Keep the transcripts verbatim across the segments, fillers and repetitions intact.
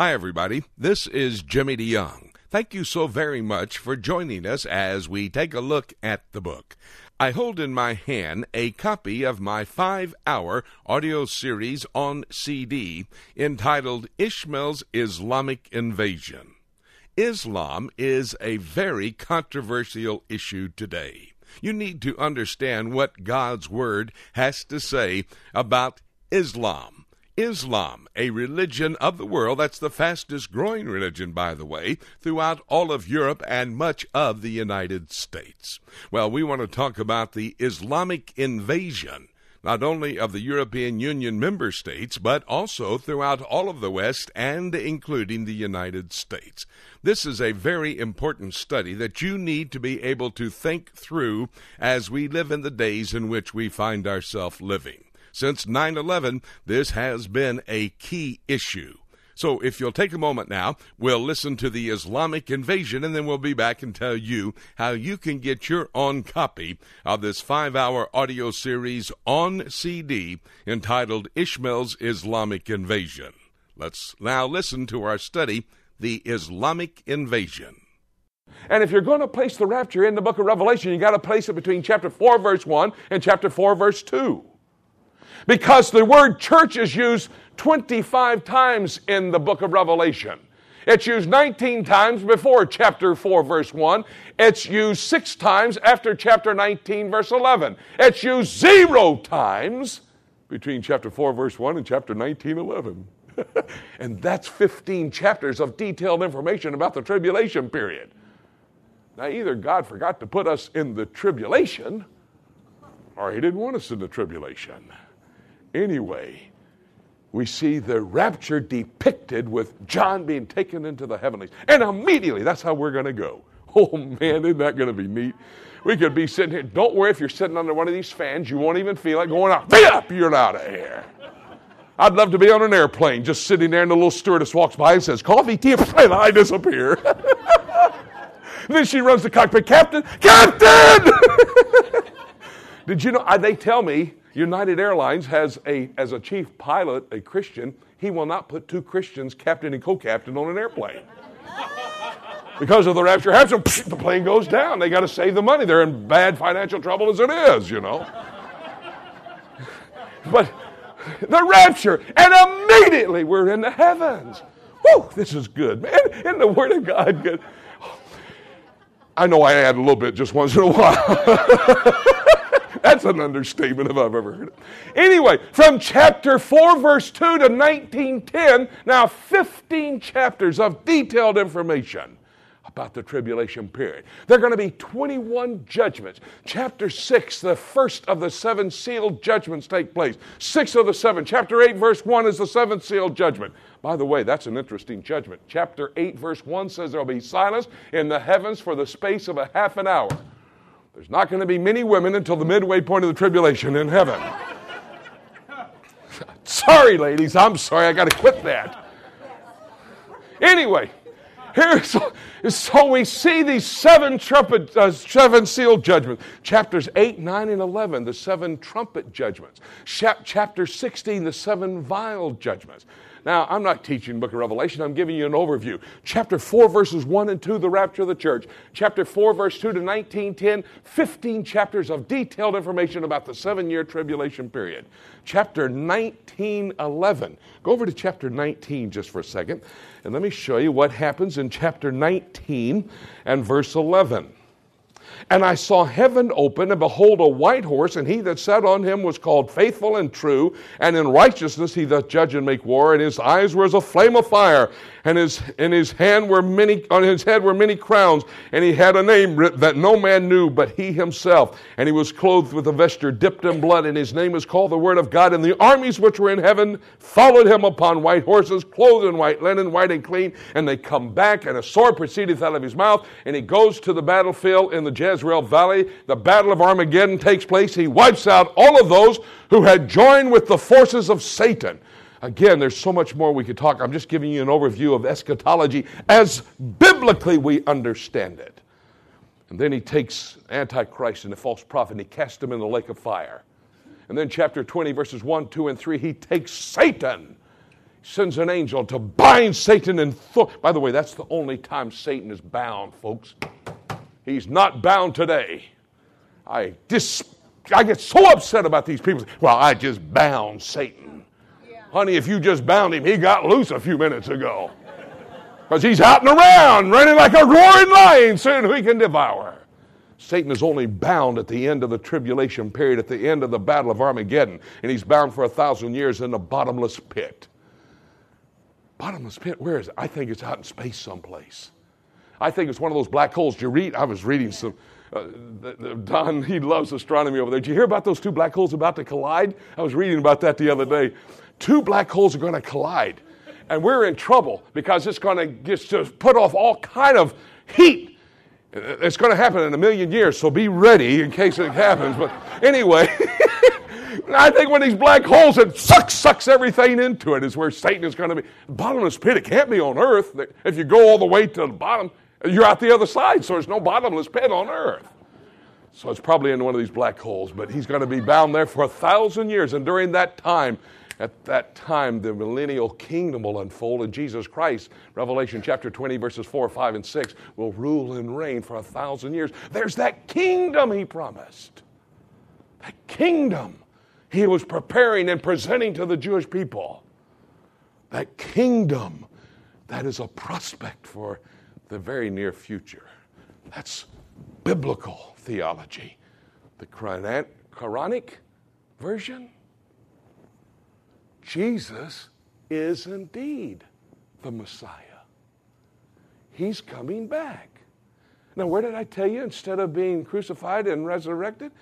Hi, everybody. This is Jimmy DeYoung. Thank you so very much for joining us as we take a look at the book. I hold in my hand a copy of my five-hour audio series on C D entitled Ishmael's Islamic Invasion. Islam is a very controversial issue today. You need to understand what God's Word has to say about Islam. Islam, a religion of the world that's the fastest growing religion, by the way, throughout all of Europe and much of the United States. Well, we want to talk about the Islamic invasion, not only of the European Union member states, but also throughout all of the West and including the United States. This is a very important study that you need to be able to think through as we live in the days in which we find ourselves living. Since nine eleven, this has been a key issue. So if you'll take a moment now, we'll listen to the Islamic invasion, and then we'll be back and tell you how you can get your own copy of this five-hour audio series on C D entitled Ishmael's Islamic Invasion. Let's now listen to our study, The Islamic Invasion. And if you're going to place the rapture in the book of Revelation, you've got to place it between chapter four, verse one, and chapter four, verse two. Because the word church is used twenty-five times in the book of Revelation. It's used nineteen times before chapter four, verse one. It's used six times after chapter nineteen, verse eleven. It's used zero times between chapter four, verse one and chapter nineteen, eleven. And that's fifteen chapters of detailed information about the tribulation period. Now, either God forgot to put us in the tribulation, or he didn't want us in the tribulation. Anyway, we see the rapture depicted with John being taken into the heavenlies. And immediately, that's how we're going to go. Oh, man, isn't that going to be neat? We could be sitting here. Don't worry if you're sitting under one of these fans. You won't even feel it going out. Be up, you're out of here. I'd love to be on an airplane just sitting there, and the little stewardess walks by and says, coffee, tea, and I disappear. Then she runs the cockpit. Captain, Captain! Did you know, they tell me, United Airlines has a, as a chief pilot, a Christian. He will not put two Christians, captain and co-captain, on an airplane. Because if the rapture happens, the plane goes down. They got to save the money. They're in bad financial trouble as it is, you know. But the rapture, and immediately we're in the heavens. Whew, this is good, man. Isn't the Word of God good? I know I add a little bit just once in a while. That's an understatement if I've ever heard it. Anyway, from chapter four, verse two to nineteen ten, now fifteen chapters of detailed information about the tribulation period. There are going to be twenty-one judgments. Chapter six, the first of the seven sealed judgments take place. Six of the seven. Chapter eight, verse one is the seventh sealed judgment. By the way, that's an interesting judgment. Chapter eight, verse one says there will be silence in the heavens for the space of a half an hour. There's not going to be many women until the midway point of the tribulation in heaven. Sorry, ladies. I'm sorry. I got to quit that. Anyway, here's, so we see these seven trumpet, uh, seven sealed judgments. Chapters eight, nine, and eleven, the seven trumpet judgments. Chapter sixteen, the seven vial judgments. Now, I'm not teaching the book of Revelation. I'm giving you an overview. Chapter four, verses one and two, the rapture of the church. Chapter four, verse two to nineteen ten, fifteen chapters of detailed information about the seven-year tribulation period. Chapter nineteen eleven. Go over to chapter nineteen just for a second, and let me show you what happens in chapter nineteen and verse eleven. And I saw heaven open, and behold, a white horse, and he that sat on him was called Faithful and True, and in righteousness he doth judge and make war, and his eyes were as a flame of fire, and his in his hand were many on his head were many crowns, and he had a name that no man knew but he himself, and he was clothed with a vesture dipped in blood, and his name is called the Word of God, and the armies which were in heaven followed him upon white horses, clothed in white linen, white and clean, and they come back, and a sword proceedeth out of his mouth, and he goes to the battlefield in the Jezreel Valley. The battle of Armageddon takes place. He wipes out all of those who had joined with the forces of Satan. Again, there's so much more we could talk. I'm just giving you an overview of eschatology as biblically we understand it. And then he takes Antichrist and the false prophet and he casts him in the lake of fire. And then chapter twenty, verses one, two, and three, he takes Satan sends an angel to bind Satan in thought. By the way, that's the only time Satan is bound, folks. He's not bound today. I dis- I get so upset about these people. Well, I just bound Satan. Yeah. Honey, if you just bound him, he got loose a few minutes ago. Because he's out and around, running like a roaring lion, saying we can devour. Satan is only bound at the end of the tribulation period, at the end of the Battle of Armageddon. And he's bound for a thousand years in the bottomless pit. Bottomless pit, where is it? I think it's out in space someplace. I think it's one of those black holes. Did you read? I was reading some. Uh, the, the Don, he loves astronomy over there. Did you hear about those two black holes about to collide? I was reading about that the other day. Two black holes are going to collide. And we're in trouble because it's going to just put off all kind of heat. It's going to happen in a million years, so be ready in case it happens. But anyway, I think when these black holes, it sucks, sucks everything into it is where Satan is going to be. Bottomless pit, it can't be on earth. If you go all the way to the bottom, you're out the other side, so there's no bottomless pit on earth. So it's probably in one of these black holes, but he's going to be bound there for a thousand years. And during that time, at that time, the millennial kingdom will unfold, and Jesus Christ, Revelation chapter twenty, verses four, five, and six, will rule and reign for a thousand years. There's that kingdom he promised. That kingdom he was preparing and presenting to the Jewish people. That kingdom that is a prospect for the very near future. That's biblical theology. The Quranic version. Jesus is indeed the Messiah. He's coming back. Now, where did I tell you? Instead of being crucified and resurrected,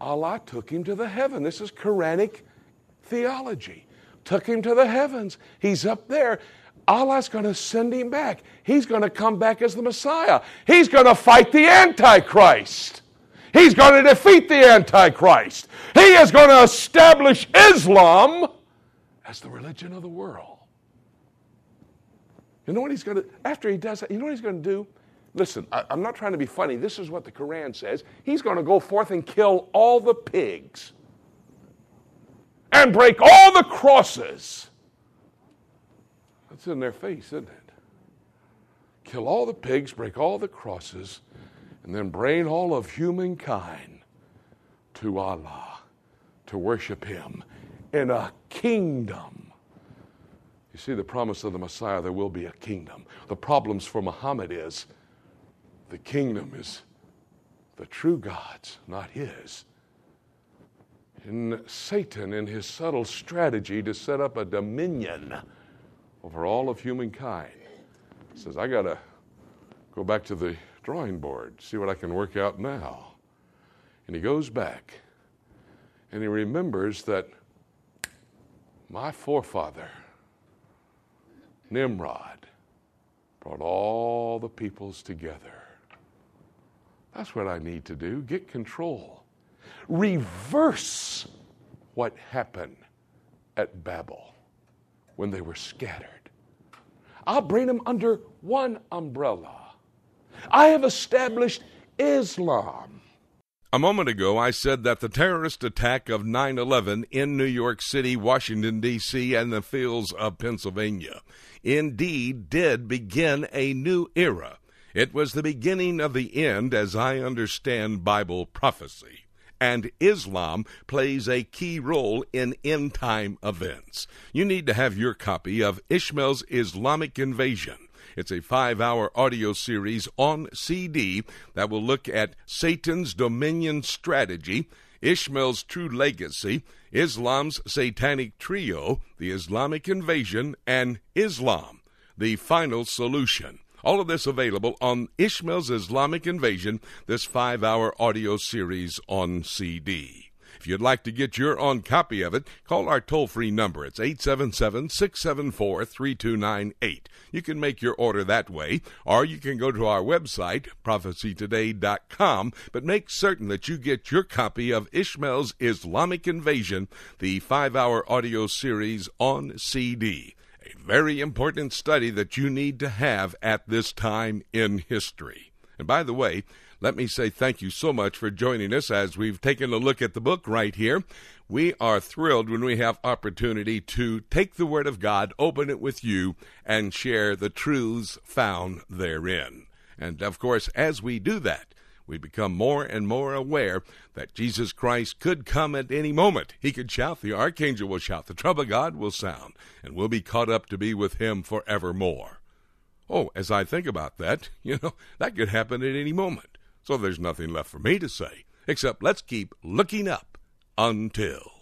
Allah took him to the heaven. This is Quranic theology. Took him to the heavens. He's up there. Allah's going to send him back. He's going to come back as the Messiah. He's going to fight the Antichrist. He's going to defeat the Antichrist. He is going to establish Islam as the religion of the world. You know what he's going to, after he does that, you know what he's going to do? Listen, I, I'm not trying to be funny. This is what the Quran says. He's going to go forth and kill all the pigs and break all the crosses. That's in their face, isn't it? Kill all the pigs, break all the crosses, and then bring all of humankind to Allah to worship him in a kingdom. You see, the promise of the Messiah, there will be a kingdom. The problems for Muhammad is the kingdom is the true God's, not his. And Satan, in his subtle strategy to set up a dominion over all of humankind, says, I got to go back to the drawing board, see what I can work out now. And he goes back, and he remembers that my forefather, Nimrod, brought all the peoples together. That's what I need to do. Get control. Reverse what happened at Babel when they were scattered. I'll bring them under one umbrella. I have established Islam. A moment ago, I said that the terrorist attack of nine eleven in New York City, Washington, D C, and the fields of Pennsylvania indeed did begin a new era. It was the beginning of the end, as I understand Bible prophecy. And Islam plays a key role in end-time events. You need to have your copy of Ishmael's Islamic Invasion. It's a five-hour audio series on C D that will look at Satan's dominion strategy, Ishmael's true legacy, Islam's satanic trio, the Islamic invasion, and Islam, the final solution. All of this available on Ishmael's Islamic Invasion, this five-hour audio series on C D. If you'd like to get your own copy of it, call our toll-free number. It's eight seven seven, six seven four, three two nine eight. You can make your order that way, or you can go to our website, prophecy today dot com, but make certain that you get your copy of Ishmael's Islamic Invasion, the five-hour audio series on C D. A very important study that you need to have at this time in history. And by the way, let me say thank you so much for joining us as we've taken a look at the book right here. We are thrilled when we have opportunity to take the Word of God, open it with you, and share the truths found therein. And, of course, as we do that, we become more and more aware that Jesus Christ could come at any moment. He could shout, the archangel will shout, the trumpet of God will sound, and we'll be caught up to be with him forevermore. Oh, as I think about that, you know, that could happen at any moment. So there's nothing left for me to say, except let's keep looking up until...